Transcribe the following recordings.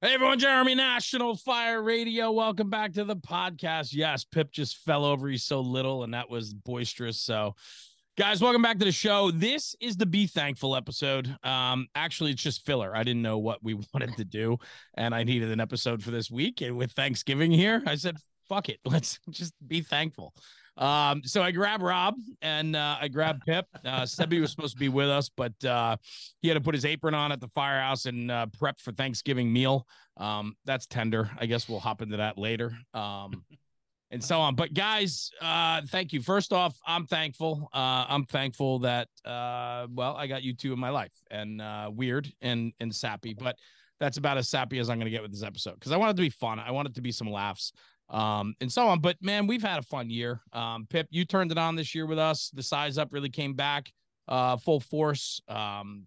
Hey everyone, Jeremy, National Fire Radio. Welcome back to the podcast. Yes, Pip just fell over. He's so little, and that was boisterous. So, guys, welcome back to the show. This is the Be Thankful episode. Actually, it's just filler. I didn't know what we wanted to do, and I needed an episode for this week. And with Thanksgiving here, I said, fuck it. Let's just be thankful. So I grabbed Rob and I grabbed Pip. Sebby was supposed to be with us, but he had to put his apron on at the firehouse and prep for Thanksgiving meal. That's tender. I guess we'll hop into that later and so on. But guys, thank you. First off, I'm thankful. I'm thankful that, well, I got you two in my life, and weird and sappy, but that's about as sappy as I'm going to get with this episode, because I want it to be fun. I want it to be some laughs. And so on. But man, we've had a fun year. Pip, you turned it on this year with us. The Size Up really came back full force.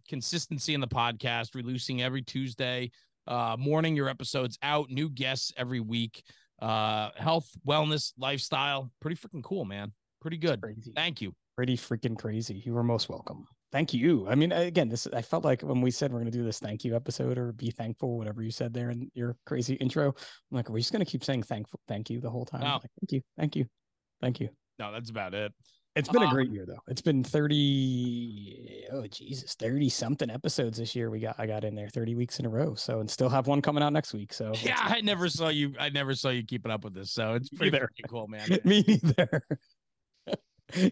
Consistency in the podcast, releasing every Tuesday morning, your episodes out, new guests every week. Health, wellness, lifestyle. Pretty freaking cool, man. Pretty good. Thank you. Pretty freaking crazy. You were most welcome. Thank you. I mean, again, this, I felt like when we said we're going to do this thank you episode or be thankful, whatever you said there in your crazy intro, I'm like, are we just going to keep saying thankful, thank you the whole time? No. Like, thank you. Thank you. Thank you. No, that's about it. It's been a great year though. It's been 30 something episodes this year. I got in there 30 weeks in a row. So, and still have one coming out next week. So yeah, I never saw you keeping up with this. So it's pretty cool, man. Me neither.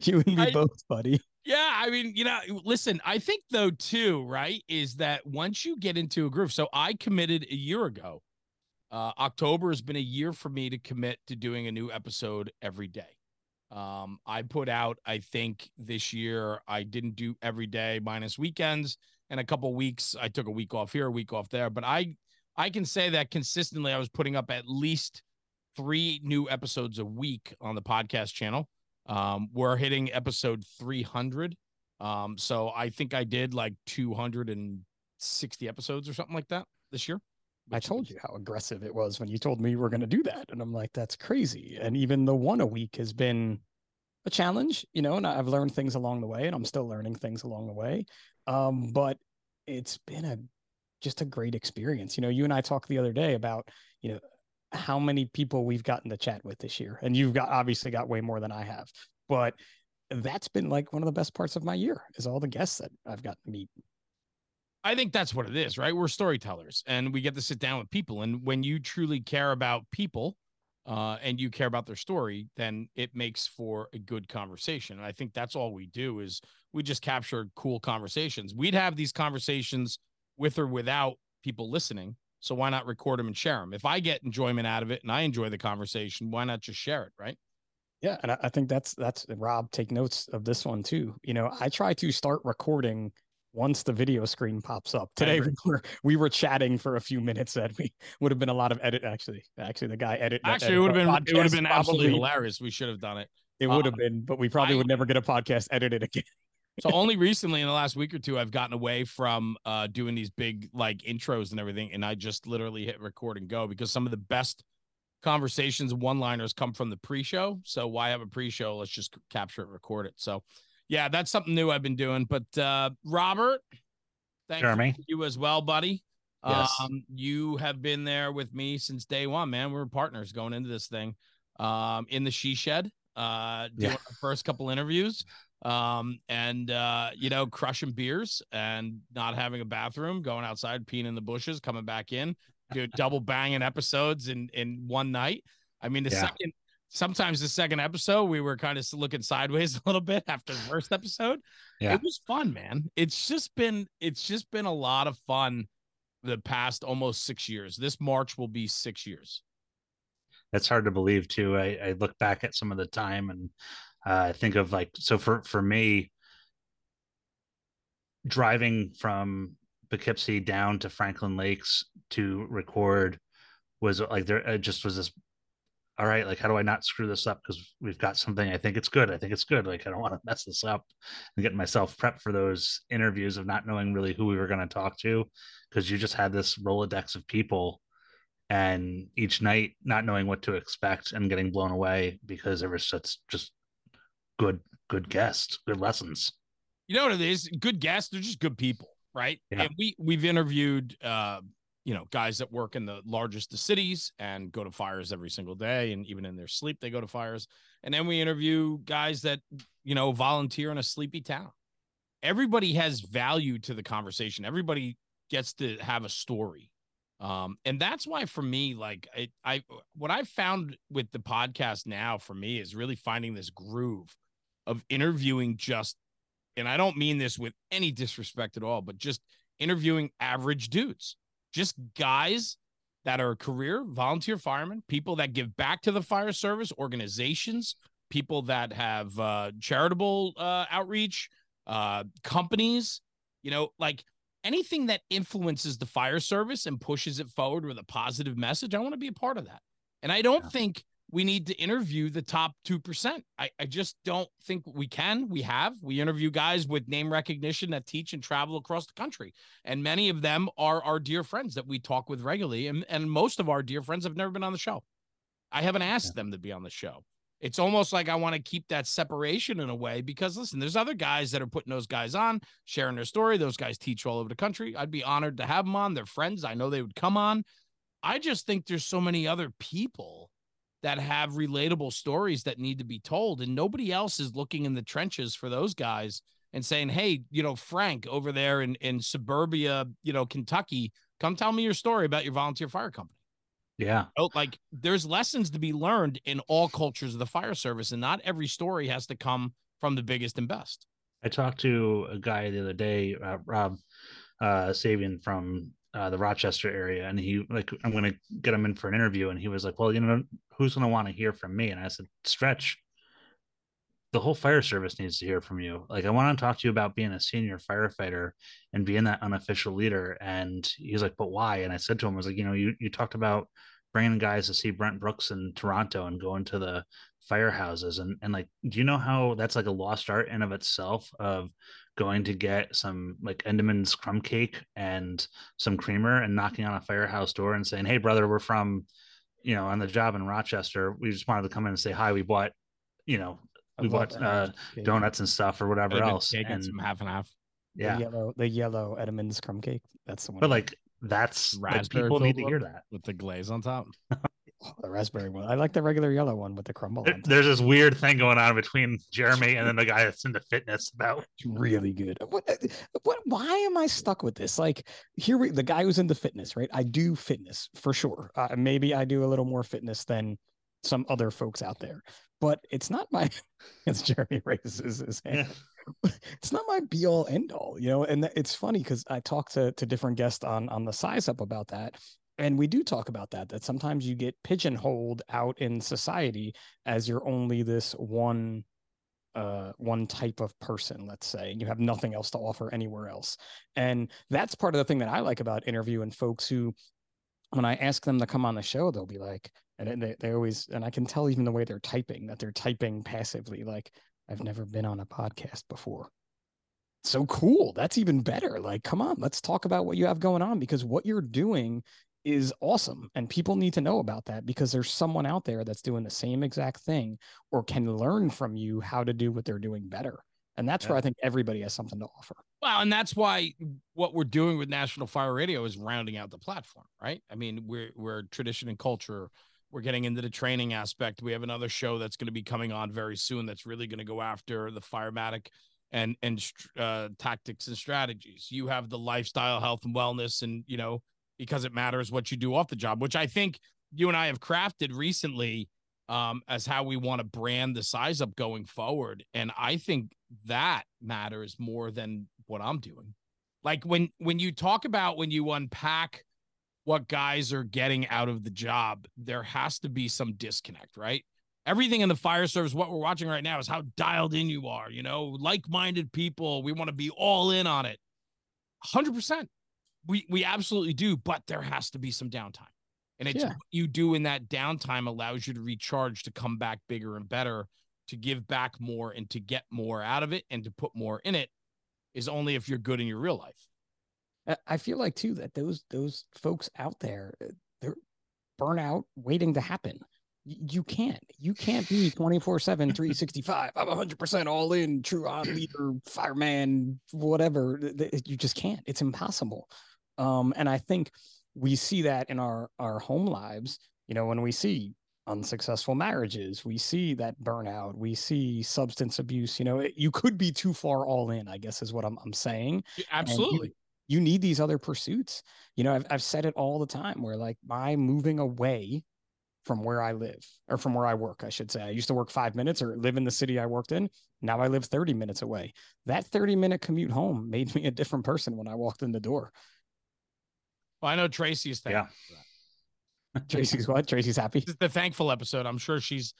You and me both, buddy. Yeah, I mean, you know, listen, I think though too, right, is that once you get into a groove, so I committed a year ago. October has been a year for me to commit to doing a new episode every day. I put out, I think this year I didn't do every day minus weekends and a couple weeks. I took a week off here, a week off there, but I can say that consistently I was putting up at least 3 new episodes a week on the podcast channel. We're hitting episode 300. So I think I did like 260 episodes or something like that this year. I told you how aggressive it was when you told me we're going to do that. And I'm like, that's crazy. And even the one a week has been a challenge, you know, and I've learned things along the way, and I'm still learning things along the way. But it's been just a great experience. You know, you and I talked the other day about, you know, how many people we've gotten to chat with this year. And you've got obviously got way more than I have, but that's been like one of the best parts of my year is all the guests that I've gotten to meet. I think that's what it is, right? We're storytellers and we get to sit down with people. And when you truly care about people and you care about their story, then it makes for a good conversation. And I think that's all we do is we just capture cool conversations. We'd have these conversations with or without people listening. So why not record them and share them? If I get enjoyment out of it and I enjoy the conversation, why not just share it, right? Yeah, and I think that's Rob, take notes of this one too. You know, I try to start recording once the video screen pops up. Today we were chatting for a few minutes that we would have been a lot of edit. Actually, the guy edit. Actually, it would have been absolutely hilarious. We should have done it. It would have been, but we probably would never get a podcast edited again. So only recently in the last week or two, I've gotten away from doing these big like intros and everything. And I just literally hit record and go, because some of the best conversations, one-liners come from the pre-show. So why have a pre-show? Let's just capture it, record it. So yeah, that's something new I've been doing. But Robert, thank you as well, buddy. Yes. You have been there with me since day one, man. We were partners going into this thing in the she shed, doing the first couple interviews. And, you know, crushing beers and not having a bathroom, going outside, peeing in the bushes, coming back in, double banging episodes in one night. I mean, sometimes the second episode, we were kind of looking sideways a little bit after the first episode. Yeah. It was fun, man. It's just been a lot of fun the past almost 6 years. This March will be 6 years. That's hard to believe too. I look back at some of the time and, I think of like, so for me, driving from Poughkeepsie down to Franklin Lakes to record was like, it just was this, all right, like, how do I not screw this up? Because we've got something, I think it's good. Like, I don't want to mess this up, and getting myself prepped for those interviews of not knowing really who we were going to talk to, because you just had this Rolodex of people. And each night, not knowing what to expect and getting blown away because there was such just good guests, good lessons. You know what it is? Good guests, they're just good people, right? Yeah. And we've interviewed you know, guys that work in the largest of cities and go to fires every single day. And even in their sleep, they go to fires. And then we interview guys that, you know, volunteer in a sleepy town. Everybody has value to the conversation. Everybody gets to have a story. And that's why for me, like what I found with the podcast now for me is really finding this groove of interviewing just, and I don't mean this with any disrespect at all, but just interviewing average dudes, just guys that are career volunteer firemen, people that give back to the fire service organizations, people that have charitable outreach, companies, you know, like anything that influences the fire service and pushes it forward with a positive message. I want to be a part of that. And I don't think we need to interview the top 2%. I just don't think we can. We interview guys with name recognition that teach and travel across the country. And many of them are our dear friends that we talk with regularly. And most of our dear friends have never been on the show. I haven't asked them to be on the show. It's almost like I want to keep that separation in a way, because listen, there's other guys that are putting those guys on, sharing their story. Those guys teach all over the country. I'd be honored to have them on. They're friends. I know they would come on. I just think there's so many other people that have relatable stories that need to be told. And nobody else is looking in the trenches for those guys and saying, hey, you know, Frank over there in suburbia, you know, Kentucky, come tell me your story about your volunteer fire company. Yeah. You know, like there's lessons to be learned in all cultures of the fire service, and not every story has to come from the biggest and best. I talked to a guy the other day, Rob Sabian from the Rochester area. And he like, I'm going to get him in for an interview. And he was like, well, you know, who's going to want to hear from me? And I said, Stretch, the whole fire service needs to hear from you. Like, I want to talk to you about being a senior firefighter and being that unofficial leader. And he's like, but why? And I said to him, I was like, you know, you talked about bringing guys to see Brent Brooks in Toronto and going to the firehouses. And like, do you know how that's like a lost art in of itself of going to get some like Entenmann's crumb cake and some creamer and knocking on a firehouse door and saying, hey brother, we're from, you know, on the job in Rochester. We just wanted to come in and say hi. We bought, you know, donuts and stuff or whatever else. And some half and half. Yeah. The yellow Entenmann's crumb cake. That's the one. But like, that's like, people need to hear that with the glaze on top. The raspberry one. I like the regular yellow one with the crumble. There's this weird thing going on between Jeremy and then the guy that's into fitness about really good. What? Why am I stuck with this? Like the guy who's into fitness, right? I do fitness for sure. Maybe I do a little more fitness than some other folks out there, but it's not my. As Jeremy raises his hand. Yeah. It's not my be all end all, you know, and it's funny because I talk to different guests on the Size Up about that. And we do talk about that sometimes you get pigeonholed out in society as you're only this one type of person, let's say, and you have nothing else to offer anywhere else. And that's part of the thing that I like about interviewing folks who, when I ask them to come on the show, they'll be like, and they always, and I can tell even the way they're typing, that they're typing passively, like, I've never been on a podcast before. So cool. That's even better. Like, come on, let's talk about what you have going on, because what you're doing is awesome. And people need to know about that, because there's someone out there that's doing the same exact thing or can learn from you how to do what they're doing better. And that's where I think everybody has something to offer. Well, and that's why what we're doing with National Fire Radio is rounding out the platform, right? I mean, we're tradition and culture. We're getting into the training aspect. We have another show that's going to be coming on very soon that's really going to go after the firematic and tactics and strategies. You have the lifestyle, health, and wellness, and, you know, because it matters what you do off the job, which I think you and I have crafted recently as how we want to brand the Size Up going forward. And I think that matters more than what I'm doing. Like when you talk about, when you unpack what guys are getting out of the job, there has to be some disconnect, right? Everything in the fire service, what we're watching right now, is how dialed in you are, you know, like-minded people. We want to be all in on it. 100%. We absolutely do, but there has to be some downtime. And it's what you do in that downtime allows you to recharge, to come back bigger and better, to give back more and to get more out of it and to put more in it, is only if you're good in your real life. I feel like too that those folks out there, they're burnout waiting to happen. You can't be 24/7, 365. I'm 100% all in, true on leader, fireman, whatever. You just can't. It's impossible. And I think we see that in our home lives, you know, when we see unsuccessful marriages, we see that burnout, we see substance abuse, you know, you could be too far all in, I guess is what I'm saying. Absolutely. You need these other pursuits. You know, I've said it all the time where like my moving away from where I live or from where I work, I should say. I used to work 5 minutes or live in the city I worked in. Now I live 30 minutes away. That 30-minute commute home made me a different person when I walked in the door. Well, I know Tracy's thankful. Yeah. Tracy's what? Tracy's happy. This is the thankful episode. I'm sure she's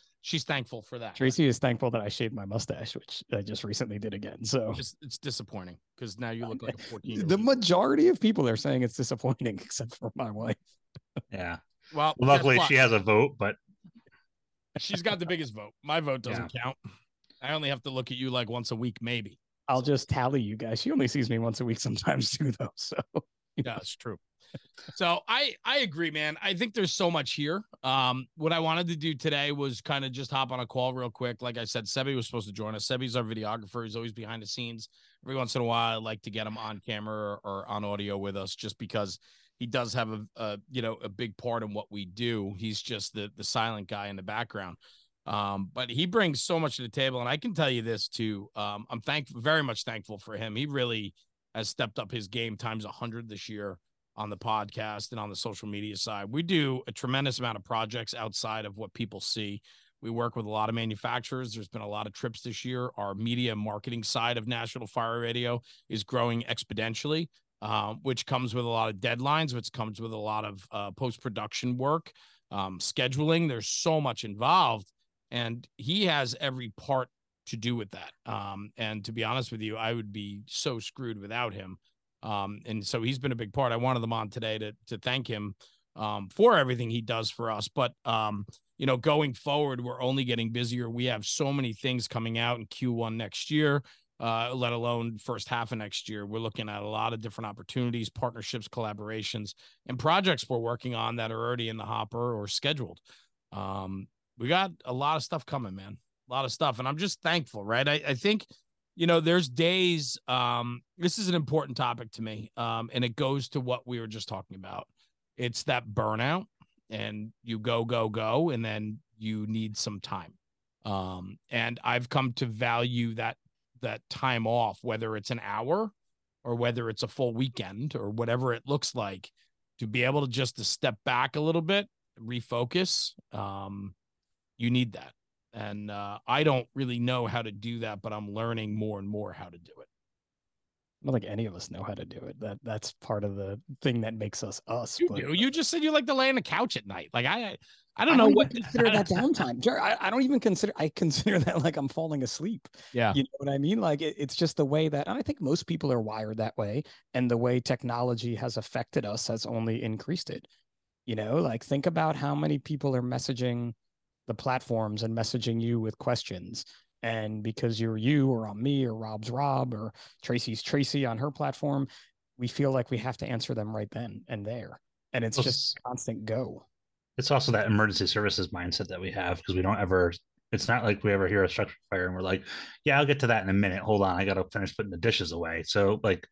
thankful for that. Tracy is thankful that I shaved my mustache, which I just recently did again. So it's disappointing because now you look like a 14-year-old. The majority of people are saying it's disappointing, except for my wife. Yeah. Well, luckily she has a vote, but she's got the biggest vote. My vote doesn't count. I only have to look at you like once a week, maybe. I'll just tally you guys. She only sees me once a week sometimes too, though. So yeah, it's true. So I agree, man. I think there's so much here. What I wanted to do today was kind of just hop on a call real quick. Like I said, Sebby was supposed to join us. Sebby's our videographer. He's always behind the scenes. Every once in a while, I like to get him on camera or on audio with us just because he does have a big part in what we do. He's just the silent guy in the background. But he brings so much to the table. And I can tell you this too. I'm very much thankful for him. He really has stepped up his game times 100 this year on the podcast and on the social media side. We do a tremendous amount of projects outside of what people see. We work with a lot of manufacturers. There's been a lot of trips this year. Our media marketing side of National Fire Radio is growing exponentially, which comes with a lot of deadlines, which comes with a lot of post-production work, scheduling. There's so much involved, and he has every part to do with that. And to be honest with you, I would be so screwed without him. And so he's been a big part. I wanted him on today to thank him for everything he does for us. But, you know, going forward, we're only getting busier. We have so many things coming out in Q1 next year. Let alone first half of next year. We're looking at a lot of different opportunities, partnerships, collaborations, and projects we're working on that are already in the hopper or scheduled. We got a lot of stuff coming, man, a lot of stuff. And I'm just thankful, right? I think, you know, there's days, this is an important topic to me. And it goes to what we were just talking about. It's that burnout and you go, and then you need some time. And I've come to value that time off, whether it's an hour or whether it's a full weekend or whatever it looks like, to be able to just to step back a little bit, refocus. You need that. And I don't really know how to do that, but I'm learning more and more how to do it. I don't think any of us know how to do it. That's part of the thing that makes us. You do. You just said you like to lay on the couch at night. Like I don't know what to consider that downtime. I don't even consider. I consider that like I'm falling asleep. Yeah, you know what I mean. Like it's just the way that I think most people are wired that way, and the way technology has affected us has only increased it. You know, like think about how many people are messaging the platforms and messaging you with questions. And because you're you or I'm me or Rob's Rob or Tracy's Tracy on her platform, we feel like we have to answer them right then and there. And it's just constant go. It's also that emergency services mindset that we have because we don't ever, it's not like we ever hear a structure fire and we're like, yeah, I'll get to that in a minute. Hold on. I got to finish putting the dishes away. So like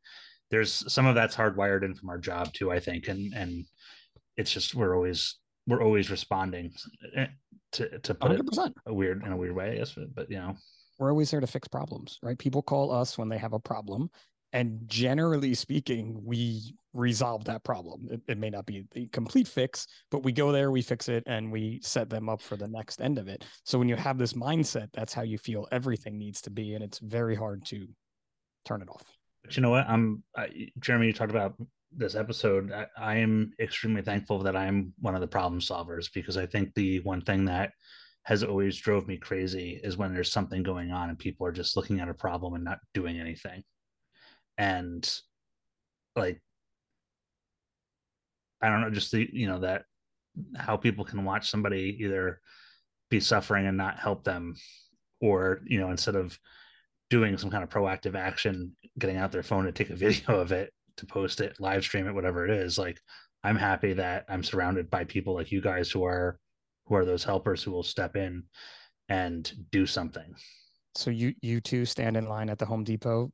there's some of that's hardwired in from our job too, I think. And it's just, we're always responding to put 100%. in a weird way, I guess, but you know, we're always there to fix problems, right? People call us when they have a problem, and generally speaking, we resolve that problem. It may not be the complete fix, but we go there, we fix it, and we set them up for the next end of it. So when you have this mindset, that's how you feel everything needs to be, and it's very hard to turn it off. But you know what? Jeremy, you talked about this episode. I am extremely thankful that I'm one of the problem solvers, because I think the one thing that has always drove me crazy is when there's something going on and people are just looking at a problem and not doing anything. And like, I don't know, just the, you know, that how people can watch somebody either be suffering and not help them, or, you know, instead of doing some kind of proactive action, getting out their phone to take a video of it, to post it, live stream it, whatever it is. Like, I'm happy that I'm surrounded by people like you guys who are those helpers who will step in and do something. So you two stand in line at the Home Depot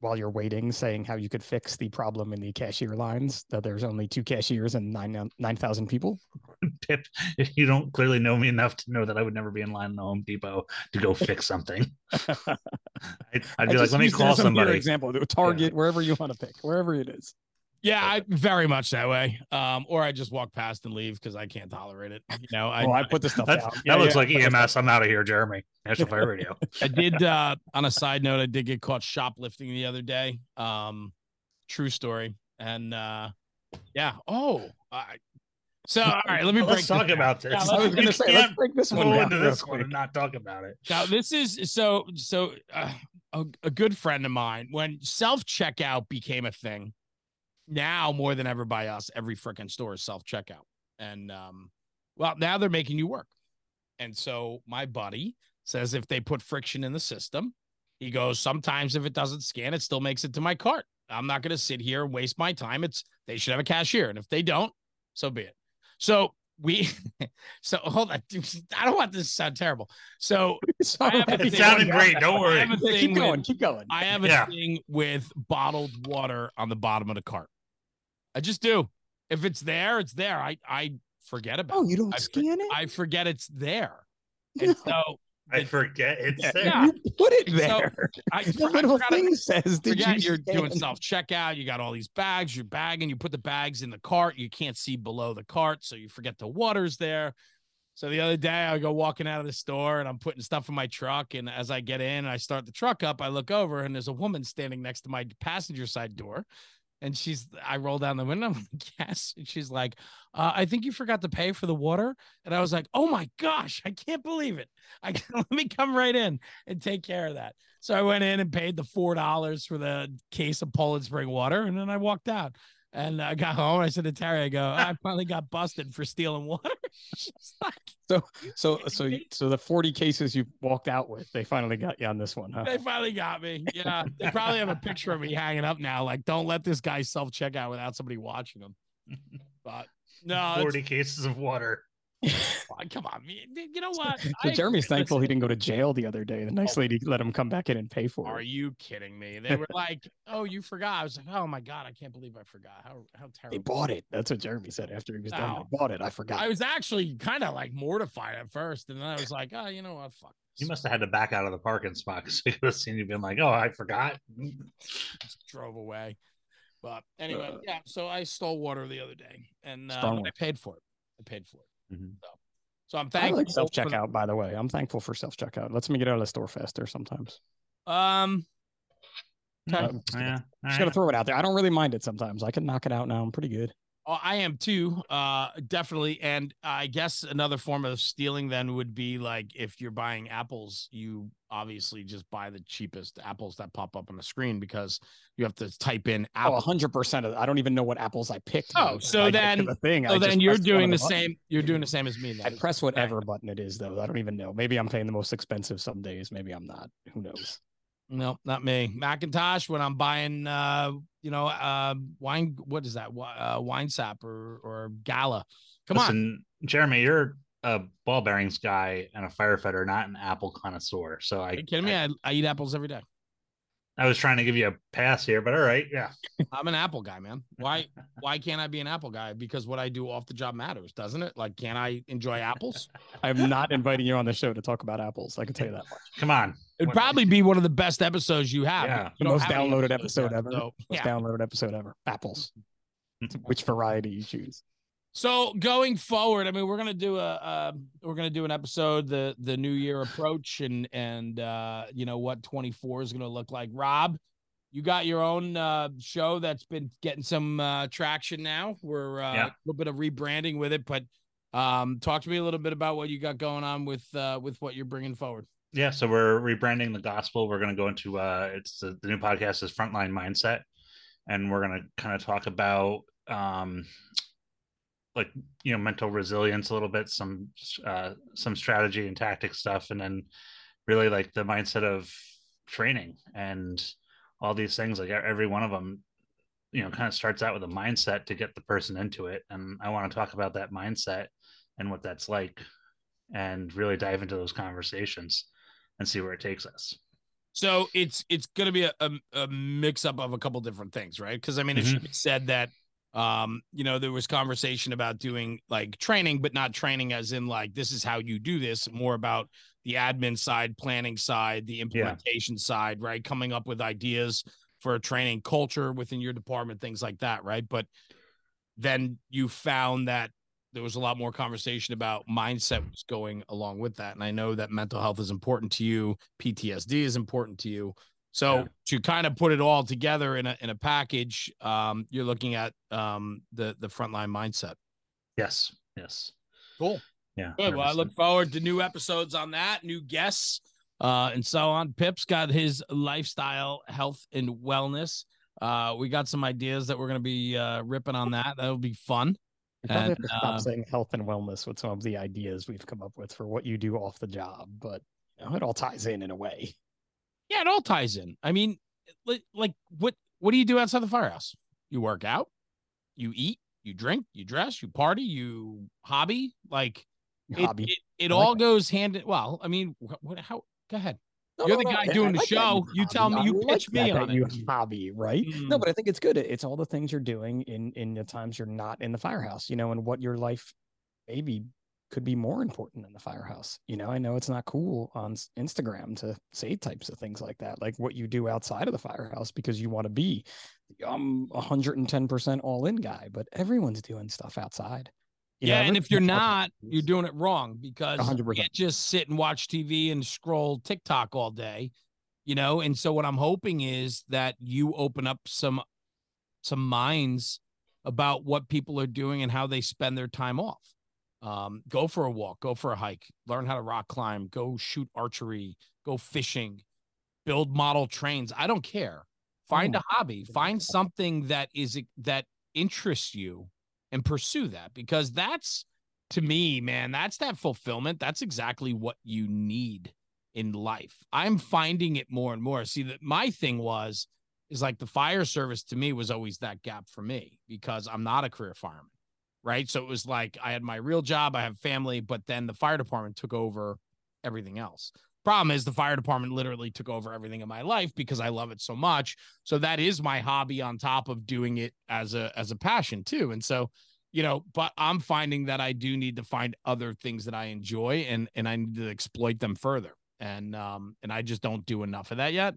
while you're waiting saying how you could fix the problem in the cashier lines, that there's only two cashiers and 9,000 people. Pip, you don't clearly know me enough to know that I would never be in line in the Home Depot to go fix something. I'd be like, let me call somebody. For example, Target, wherever you want to pick, wherever it is. Yeah, I very much that way. Or I just walk past and leave because I can't tolerate it. You know, I put the stuff down. That looks like EMS. I'm out of here, Jeremy. National Fire Radio. I did, on a side note, I did get caught shoplifting the other day. True story. And yeah. Oh, so all right. Let me let's talk about this. Yeah, I was going to say, let's break this one down into this one and not talk about it. Now, this is a good friend of mine, when self-checkout became a thing. Now more than ever by us, every freaking store is self-checkout. And well, now they're making you work. And so my buddy says if they put friction in the system, he goes, sometimes if it doesn't scan, it still makes it to my cart. I'm not going to sit here and waste my time. They should have a cashier. And if they don't, so be it. So hold on. I don't want this to sound terrible. So it sounded great. Don't worry. Keep going. I have a thing with bottled water on the bottom of the cart. I just do. If it's there, it's there. I forget about it. Oh, you don't scan it? I forget it's there. No. And so I forget it's there. Yeah. You put it there. So you're doing self-checkout. You got all these bags. You're bagging. You put the bags in the cart. You can't see below the cart, so you forget the water's there. So the other day, I go walking out of the store, and I'm putting stuff in my truck. And as I get in and I start the truck up, I look over, and there's a woman standing next to my passenger side door. And I roll down the window. I'm like, yes. And she's like, I think you forgot to pay for the water. And I was like, oh my gosh, I can't believe it. Let me come right in and take care of that. So I went in and paid the $4 for the case of Poland Spring water. And then I walked out and I got home. I said to Terry, I go, I finally got busted for stealing water. She's like, so the 40 cases you walked out with, they finally got you on this one, huh? They finally got me. Yeah. They probably have a picture of me hanging up now. Like, don't let this guy self-check out without somebody watching him. But no, 40 cases of water. Come on, man. You know what? So Jeremy's thankful he didn't go to jail the other day. The nice lady let him come back in and pay for it. Are you kidding me? They were like, "Oh, you forgot." I was like, "Oh my god, I can't believe I forgot." How terrible. They bought it. That's what Jeremy said after he was done. I bought it. I forgot. I was actually kind of like mortified at first, and then I was like, "Oh, you know what? Fuck." You must have had to back out of the parking spot because they could have seen you being like, "Oh, I forgot." Just drove away. But anyway, yeah. So I stole water the other day, and I paid for it. Mm-hmm. So I'm thankful. I like self-checkout, by the way. I'm thankful for self-checkout. Lets me get out of the store faster sometimes. Just gonna throw it out there. I don't really mind it sometimes. I can knock it out now. I'm pretty good. Oh, I am too. Definitely. And I guess another form of stealing then would be like if you're buying apples, you obviously just buy the cheapest apples that pop up on the screen because you have to type in apple. 100% of I don't even know what apples I picked. Oh, so then the thing. So then you're doing the same. You're doing the same as me. I press whatever button it is, though. I don't even know. Maybe I'm paying the most expensive some days. Maybe I'm not. Who knows? No, not me. Macintosh, when I'm buying, wine. What is that? Wine Sap or Gala. Listen, Jeremy, you're a ball bearings guy and a firefighter, not an apple connoisseur. So are you kidding me? I eat apples every day. I was trying to give you a pass here, but all right. Yeah. I'm an apple guy, man. Why can't I be an apple guy? Because what I do off the job matters, doesn't it? Like, can I enjoy apples? I'm not inviting you on the show to talk about apples. I can tell you that much. Come on. It'd probably be one of the best episodes you have. Yeah. The most downloaded episode ever. Most downloaded episode ever. Apples. Which variety you choose. So going forward, I mean, we're gonna do an episode, the new year approach, and you know what 2024 is gonna look like. Rob, you got your own show that's been getting some traction now. We're a little bit of rebranding with it, but talk to me a little bit about what you got going on with what you're bringing forward. Yeah, so we're rebranding the gospel. We're gonna go into the new podcast is Frontline Mindset, and we're gonna kind of talk about like, you know, mental resilience a little bit, some strategy and tactic stuff, and then really like the mindset of training and all these things. Like every one of them, you know, kind of starts out with a mindset to get the person into it. And I want to talk about that mindset and what that's like and really dive into those conversations and see where it takes us. So it's going to be a mix up of a couple different things, right? Because I mean, it should be said that, you know, there was conversation about doing like training, but not training as in like, this is how you do this, more about the admin side, planning side, the implementation side, right? Coming up with ideas for a training culture within your department, things like that, right? But then you found that there was a lot more conversation about mindset was going along with that. And I know that mental health is important to you. PTSD is important to you. So to kind of put it all together in a package, you're looking at the frontline mindset. Yes. Yes. Cool. Yeah. Good. 100%. Well, I look forward to new episodes on that, new guests, and so on. Pip's got his lifestyle, health, and wellness. We got some ideas that we're going to be ripping on that. That'll be fun. I probably have to stop saying health and wellness with some of the ideas we've come up with for what you do off the job, but you know, it all ties in a way. Yeah, it all ties in. I mean, like what do you do outside the firehouse? You work out, you eat, you drink, you dress, you party, you hobby. Like it all goes hand in. Well, I mean, how? Go ahead. No, you're the guy doing the show. You tell me, you pitch me on it. Hobby, right? No, but I think it's good. It's all the things you're doing in the times you're not in the firehouse, you know, and what your life maybe could be more important than the firehouse. You know, I know it's not cool on Instagram to say types of things like that, like what you do outside of the firehouse, because you want to be 110% all in guy, but everyone's doing stuff outside. You know, and if you're not, you're doing it wrong, because 100%. You can't just sit and watch TV and scroll TikTok all day, you know? And so what I'm hoping is that you open up some minds about what people are doing and how they spend their time off. Go for a walk, go for a hike, learn how to rock climb, go shoot archery, go fishing, build model trains. I don't care. Find a hobby, find something that interests you, and pursue that, because that's, to me, man, that's that fulfillment. That's exactly what you need in life. I'm finding it more and more. See, that my thing is like the fire service to me was always that gap for me, because I'm not a career fireman, right? So it was like, I had my real job, I have family, but then the fire department took over everything else. Problem is the fire department literally took over everything in my life because I love it so much. So that is my hobby on top of doing it as a passion too. And so, you know, but I'm finding that I do need to find other things that I enjoy and I need to exploit them further. And I just don't do enough of that yet.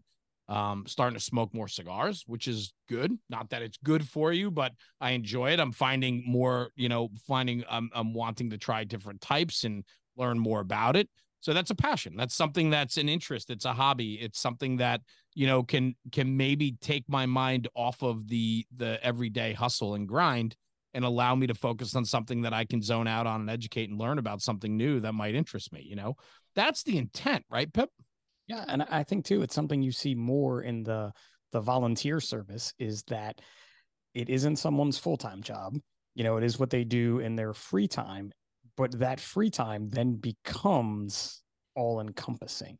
Starting to smoke more cigars, which is good. Not that it's good for you, but I enjoy it. I'm finding more, you know, I'm wanting to try different types and learn more about it. So that's a passion. That's something that's an interest. It's a hobby. It's something that, you know, can maybe take my mind off of the everyday hustle and grind and allow me to focus on something that I can zone out on and educate and learn about something new that might interest me. You know, that's the intent, right, Pip? Yeah. And I think too, it's something you see more in the volunteer service, is that it isn't someone's full-time job. You know, it is what they do in their free time. But that free time then becomes all-encompassing.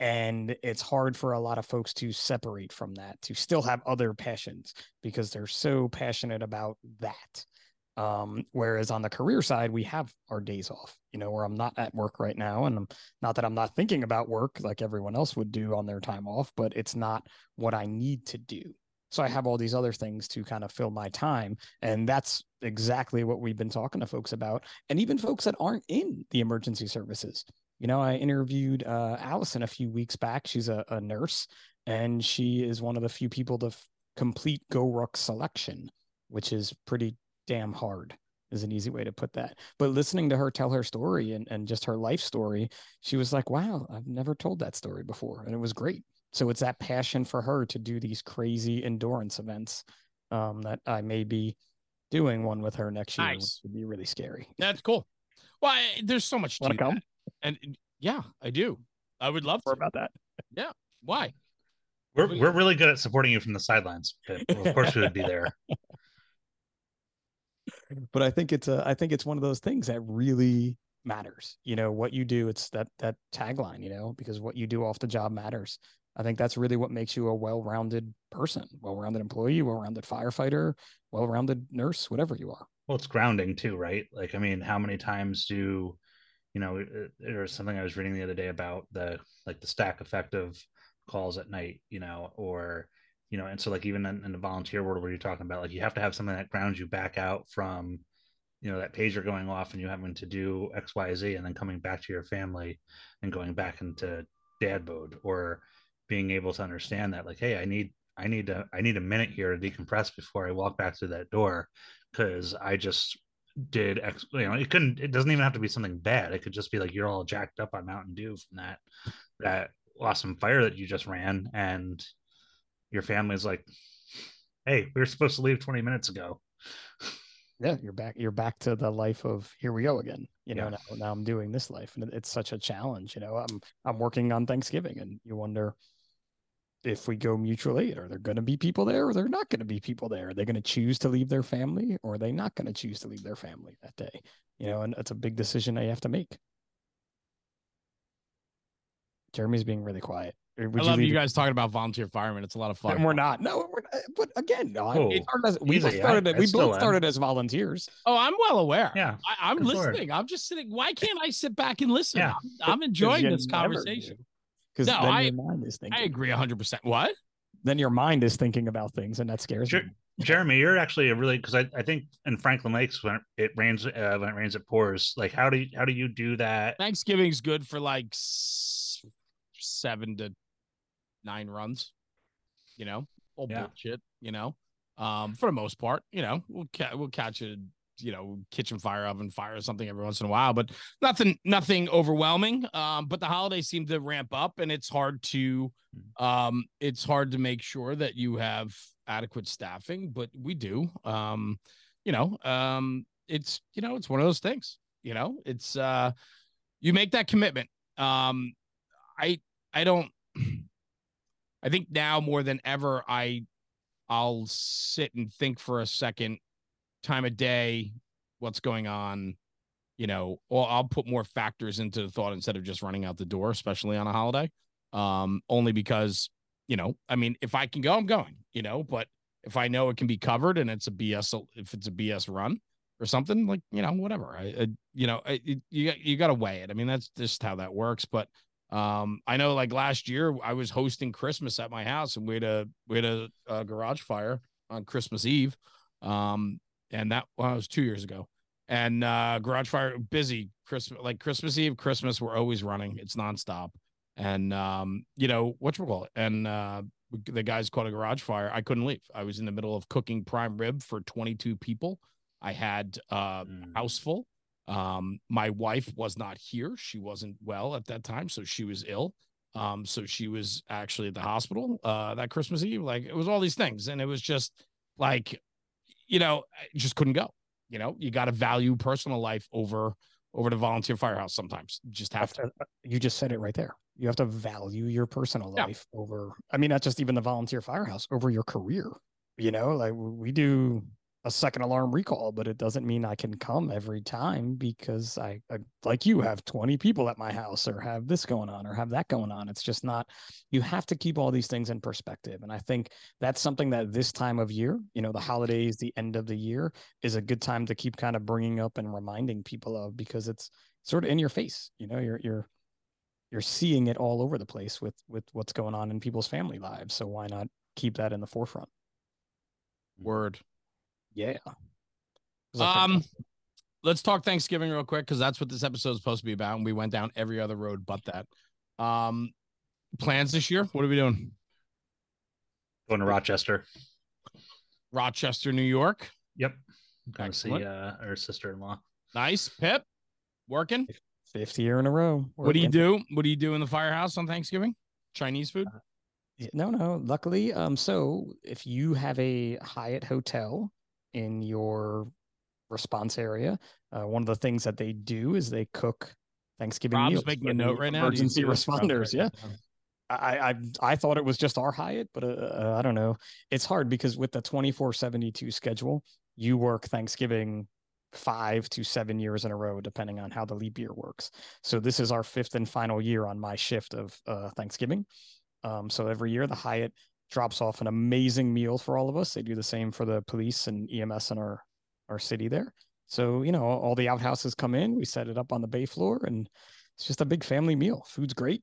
And it's hard for a lot of folks to separate from that, to still have other passions, because they're so passionate about that. Whereas on the career side, we have our days off, you know, where I'm not at work right now. And not that I'm not thinking about work like everyone else would do on their time off, but it's not what I need to do. So I have all these other things to kind of fill my time. And that's exactly what we've been talking to folks about. And even folks that aren't in the emergency services. You know, I interviewed Allison a few weeks back. She's a nurse, and she is one of the few people to complete GoRuck selection, which is pretty damn hard, is an easy way to put that. But listening to her tell her story and just her life story, she was like, wow, I've never told that story before. And it was great. So it's that passion for her to do these crazy endurance events that I may be doing one with her next year. Nice. Would be really scary. That's cool. Well, there's so much to come, and yeah, I do. I would love to about that. Yeah. Why? We're really good at supporting you from the sidelines. Of course, we would be there. But I think it's one of those things that really matters. You know what you do. It's that tagline. You know, because what you do off the job matters. I think that's really what makes you a well-rounded person, well-rounded employee, well-rounded firefighter, well-rounded nurse, whatever you are. Well, it's grounding too, right? Like, I mean, how many times do, you know, there was something I was reading the other day about the stack effect of calls at night, you know, or, you know, and so like even in the volunteer world where you're talking about, like, you have to have something that grounds you back out from, you know, that pager going off and you having to do X, Y, Z, and then coming back to your family and going back into dad mode, or being able to understand that, like, hey, I need a minute here to decompress before I walk back through that door, because I just did X, you know, it doesn't even have to be something bad. It could just be like, you're all jacked up on Mountain Dew from that awesome fire that you just ran, and your family's like, hey, we were supposed to leave 20 minutes ago. Yeah, you're back to the life of here we go again, you know. Yeah. now I'm doing this life, and it's such a challenge, you know. I'm working on Thanksgiving, and you wonder if we go mutual aid, are there going to be people there, or they're not going to be people there? Are they going to choose to leave their family, or are they not going to choose to leave their family that day? You know, and it's a big decision I have to make. Jeremy's being really quiet. I love you guys talking about volunteer firemen. It's a lot of fun. And we're not. But again, we both started as volunteers. Oh, I'm well aware. Yeah, I'm listening. Sure. I'm just sitting. Why can't I sit back and listen? Yeah. I'm enjoying this conversation. Because no, your mind is thinking. I agree 100%. What? Then your mind is thinking about things, and that scares me. Jeremy, you're actually because I think in Franklin Lakes, when it rains, it pours. Like, how do you do that? Thanksgiving's good for like 7 to 9 runs, you know, bullshit, you know, for the most part, you know, we'll catch a, you know, kitchen fire, oven fire or something every once in a while, but nothing overwhelming. But the holidays seem to ramp up, and it's hard to make sure that you have adequate staffing, but we do, you know, it's, you know, it's one of those things, you know, it's, you make that commitment. I think now more than ever, I'll sit and think for a second, time of day, what's going on, you know, or I'll put more factors into the thought instead of just running out the door, especially on a holiday. Only because, you know, I mean, if I can go, I'm going, you know, but if I know it can be covered and if it's a BS run or something, like, you know, whatever, you got to weigh it. I mean, that's just how that works. But I know, like, last year I was hosting Christmas at my house, and we had a garage fire on Christmas Eve. And that was 2 years ago, and garage fire, busy Christmas, like Christmas Eve, Christmas, we're always running. It's nonstop. And, you know, whatchamacallit. And, the guys caught a garage fire. I couldn't leave. I was in the middle of cooking prime rib for 22 people. I had a house full. My wife was not here. She wasn't well at that time, so she was ill. So she was actually at the hospital that Christmas Eve. Like, it was all these things. And it was just like, you know, I just couldn't go. You know, you got to value personal life over the volunteer firehouse sometimes. You just have to. You just said it right there. You have to value your personal life over, I mean, not just even the volunteer firehouse, over your career. You know, like, we do a second alarm recall, but it doesn't mean I can come every time, because I like you have 20 people at my house, or have this going on or have that going on. It's just not, you have to keep all these things in perspective. And I think that's something that this time of year, you know, the holidays, the end of the year, is a good time to keep kind of bringing up and reminding people of, because it's sort of in your face, you know, you're seeing it all over the place with what's going on in people's family lives. So why not keep that in the forefront? Word. Yeah. Let's talk Thanksgiving real quick, because that's what this episode is supposed to be about, and we went down every other road but that. Plans this year? What are we doing? Going to Rochester. Rochester, New York. Yep. Going to see our sister-in-law. Nice. Pip, working. 5th year in a row. Working. What do you do? What do you do in the firehouse on Thanksgiving? Chinese food? No. Luckily, so if you have a Hyatt Hotel in your response area, one of the things that they do is they cook Thanksgiving meals. Rob's making a note right now. Emergency responders, yeah. I thought it was just our Hyatt, but I don't know. It's hard, because with the 24/72 schedule, you work Thanksgiving 5 to 7 years in a row, depending on how the leap year works. So this is our 5th and final year on my shift of Thanksgiving. So every year the Hyatt drops off an amazing meal for all of us. They do the same for the police and EMS in our city there. So, you know, all the outhouses come in, we set it up on the bay floor, and it's just a big family meal. Food's great.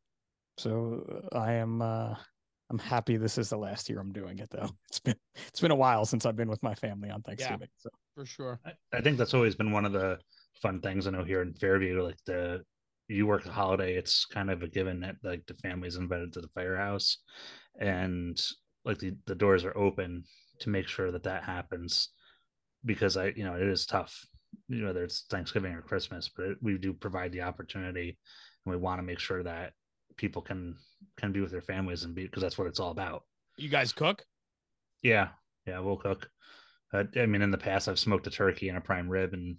So I am I'm happy this is the last year I'm doing it, though. It's been a while since I've been with my family on Thanksgiving. Yeah, so. For sure. I think that's always been one of the fun things. I know here in Fairview, like you work the holiday, it's kind of a given that like the family's invited to the firehouse, and like the doors are open to make sure that happens, because it is tough, whether it's Thanksgiving or Christmas, but we do provide the opportunity, and we want to make sure that people can be with their families and because that's what it's all about. You guys cook? Yeah, we'll cook. I mean, in the past, I've smoked a turkey and a prime rib and,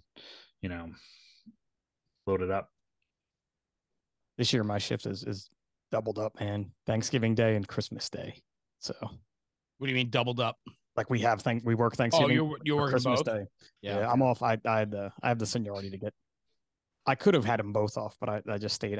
loaded up. This year, my shift is doubled up, man. Thanksgiving Day and Christmas Day. So, what do you mean doubled up? Like we work Thanksgiving. Oh, you work Christmas both? Day. Yeah, I'm off. I have the seniority to get. I could have had them both off, but I just stayed.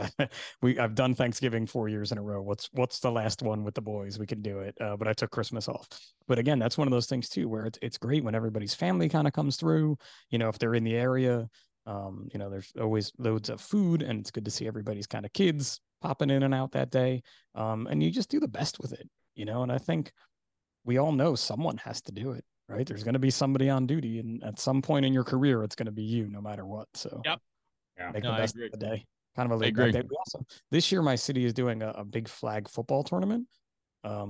I've done Thanksgiving 4 years in a row. What's the last one with the boys? We can do it. But I took Christmas off. But again, that's one of those things too, where it's great when everybody's family kind of comes through, if they're in the area, there's always loads of food, and it's good to see everybody's kind of kids popping in and out that day. And you just do the best with it, and I think we all know someone has to do it, right? There's going to be somebody on duty, and at some point in your career, it's going to be you, no matter what. So yep. Yeah. Make the best of the day. Kind of a league day. Also, this year, my city is doing a big flag football tournament.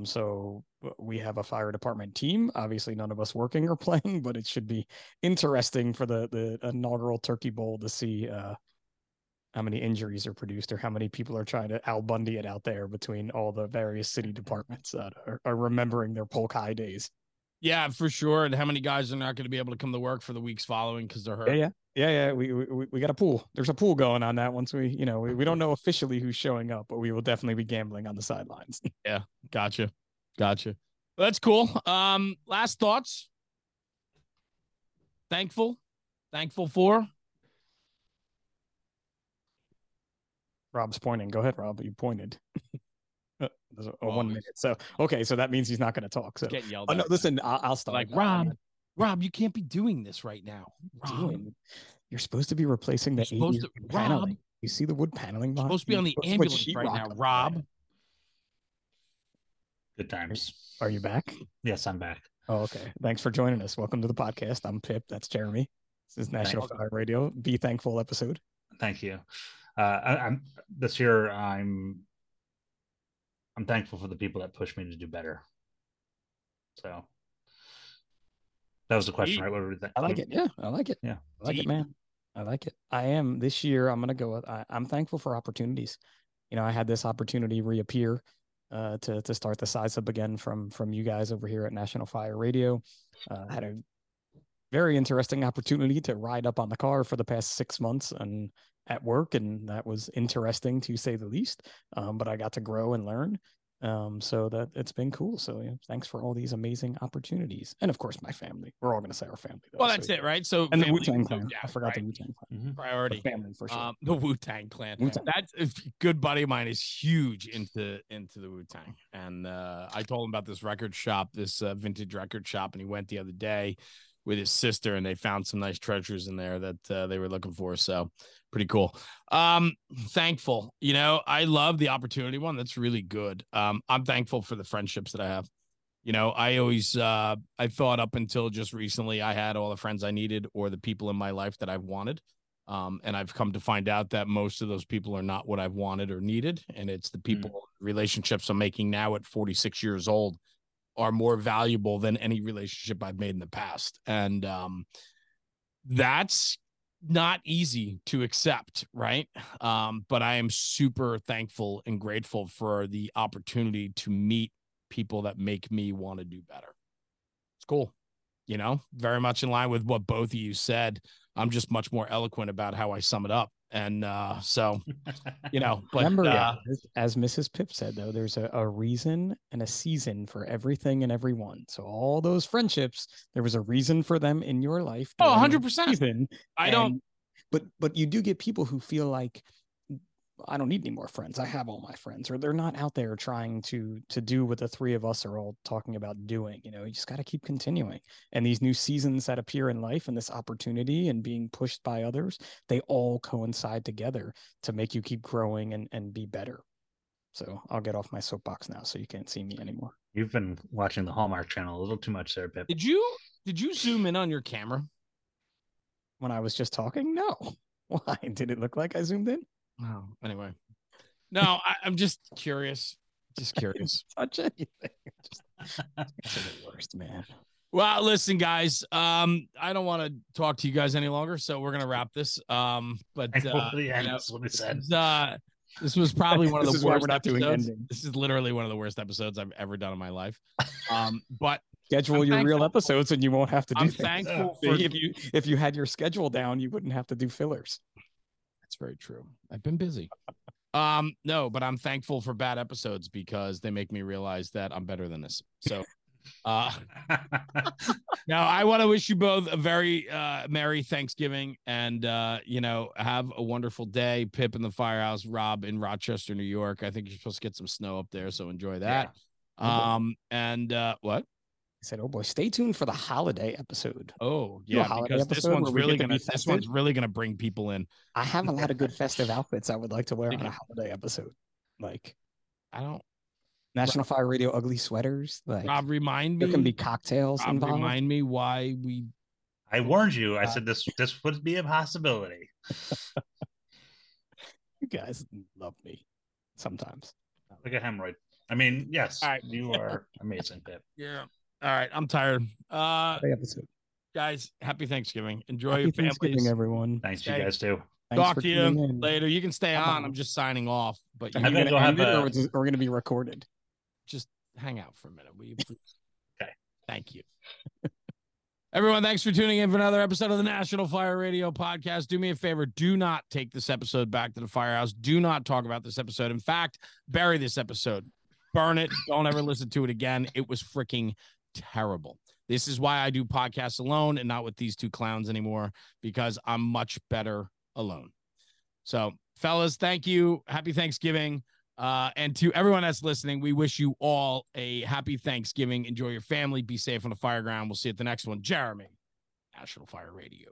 So we have a fire department team. Obviously, none of us working or playing, but it should be interesting for the inaugural Turkey Bowl to see how many injuries are produced or how many people are trying to Al Bundy it out there between all the various city departments that are remembering their Polk High days. Yeah, for sure. And how many guys are not going to be able to come to work for the weeks following because they're hurt? Yeah. We got a pool. There's a pool going on that. Once we don't know officially who's showing up, but we will definitely be gambling on the sidelines. Yeah, gotcha. Well, that's cool. Last thoughts. Thankful for. Rob's pointing. Go ahead, Rob. You pointed. There's a 1 minute. So okay, so that means he's not going to talk. So get yelled at. No, listen, I'll stop. Like Rob, you can't be doing this right now. You're supposed to be replacing the wood paneling. You see the wood paneling? You're supposed to be on the ambulance right now, Rob. Good times. Are you back? Yes, I'm back. Oh, okay. Thanks for joining us. Welcome to the podcast. I'm Pip. That's Jeremy. This is National Fire Radio. Be thankful episode. Thank you. This year I'm thankful for the people that pushed me to do better. So that was the question, right? What were I like it. Yeah. I like it. Yeah. I like it, man. I like it. I am this year. I'm going to go with, I'm thankful for opportunities. I had this opportunity reappear to start the Size Up again from you guys over here at National Fire Radio. I had a very interesting opportunity to ride up on the car for the past 6 months and at work, and that was interesting to say the least. But I got to grow and learn. So that it's been cool. So thanks for all these amazing opportunities, and of course my family. We're all going to say our family. Though, well, that's it, right? So and the Wu-Tang clan. Yeah, I forgot right. The Wu-Tang clan. Mm-hmm. Priority the family for sure. The Wu-Tang clan. Wu-Tang. That's a good buddy of mine is huge into the Wu-Tang, and I told him about this record shop, this vintage record shop, and he went the other day with his sister, and they found some nice treasures in there that they were looking for. So pretty cool. Thankful, I love the opportunity one. That's really good. I'm thankful for the friendships that I have. I always, I thought up until just recently, I had all the friends I needed or the people in my life that I wanted. And I've come to find out that most of those people are not what I've wanted or needed. And it's the people relationships I'm making now at 46 years old are more valuable than any relationship I've made in the past. And that's not easy to accept, right? But I am super thankful and grateful for the opportunity to meet people that make me want to do better. It's cool. Very much in line with what both of you said. I'm just much more eloquent about how I sum it up. And but remember, as Mrs. Pip said, though, there's a reason and a season for everything and everyone. So all those friendships, there was a reason for them in your life. Oh, 100%. But you do get people who feel like I don't need any more friends. I have all my friends, or they're not out there trying to do what the three of us are all talking about doing. You just got to keep continuing. And these new seasons that appear in life and this opportunity and being pushed by others, they all coincide together to make you keep growing and be better. So I'll get off my soapbox now so you can't see me anymore. You've been watching the Hallmark Channel a little too much there, Pip. Did you zoom in on your camera? When I was just talking? No. Why? Did it look like I zoomed in? No. Oh, anyway. No, I'm just curious. Just curious. Touch anything. It's the worst, man. Well, listen, guys, I don't want to talk to you guys any longer, so we're going to wrap this. But this was probably one of the worst episodes. This is literally one of the worst episodes I've ever done in my life. But schedule your real episodes and you won't have to do things. I'm thankful for if you had your schedule down, you wouldn't have to do fillers. That's very true. I've been busy. No, but I'm thankful for bad episodes because they make me realize that I'm better than this. So now I want to wish you both a very merry Thanksgiving and have a wonderful day. Pip in the firehouse, Rob in Rochester, New York. I think you're supposed to get some snow up there, so enjoy that. Yeah. What? I said, oh boy, stay tuned for the holiday episode. Oh yeah, because this one's really gonna bring people in. I have a lot of good festive outfits I would like to wear on a holiday episode. Like, I don't. National Fire Radio ugly sweaters. Like, Rob, remind me. There can be cocktails involved. Remind me why we. I warned you. I said this would be a possibility. You guys love me sometimes. Look at him, right? I mean, yes, you are amazing, Pip. Yeah. All right, I'm tired. Guys, happy Thanksgiving. Enjoy your families, everyone. Thanks, you guys too. Talk to you later. You can stay on. I'm just signing off, but you're going to have it. We're going to be recorded. Just hang out for a minute, will you? Okay. Thank you, everyone. Thanks for tuning in for another episode of the National Fire Radio Podcast. Do me a favor. Do not take this episode back to the firehouse. Do not talk about this episode. In fact, bury this episode. Burn it. Don't ever listen to it again. It was freaking terrible. This is why I do podcasts alone and not with these two clowns anymore, because I'm much better alone. So, fellas, thank you. Happy Thanksgiving. And to everyone that's listening, we wish you all a happy Thanksgiving. Enjoy your family. Be safe on the fireground. We'll see you at the next one. Jeremy, National Fire Radio.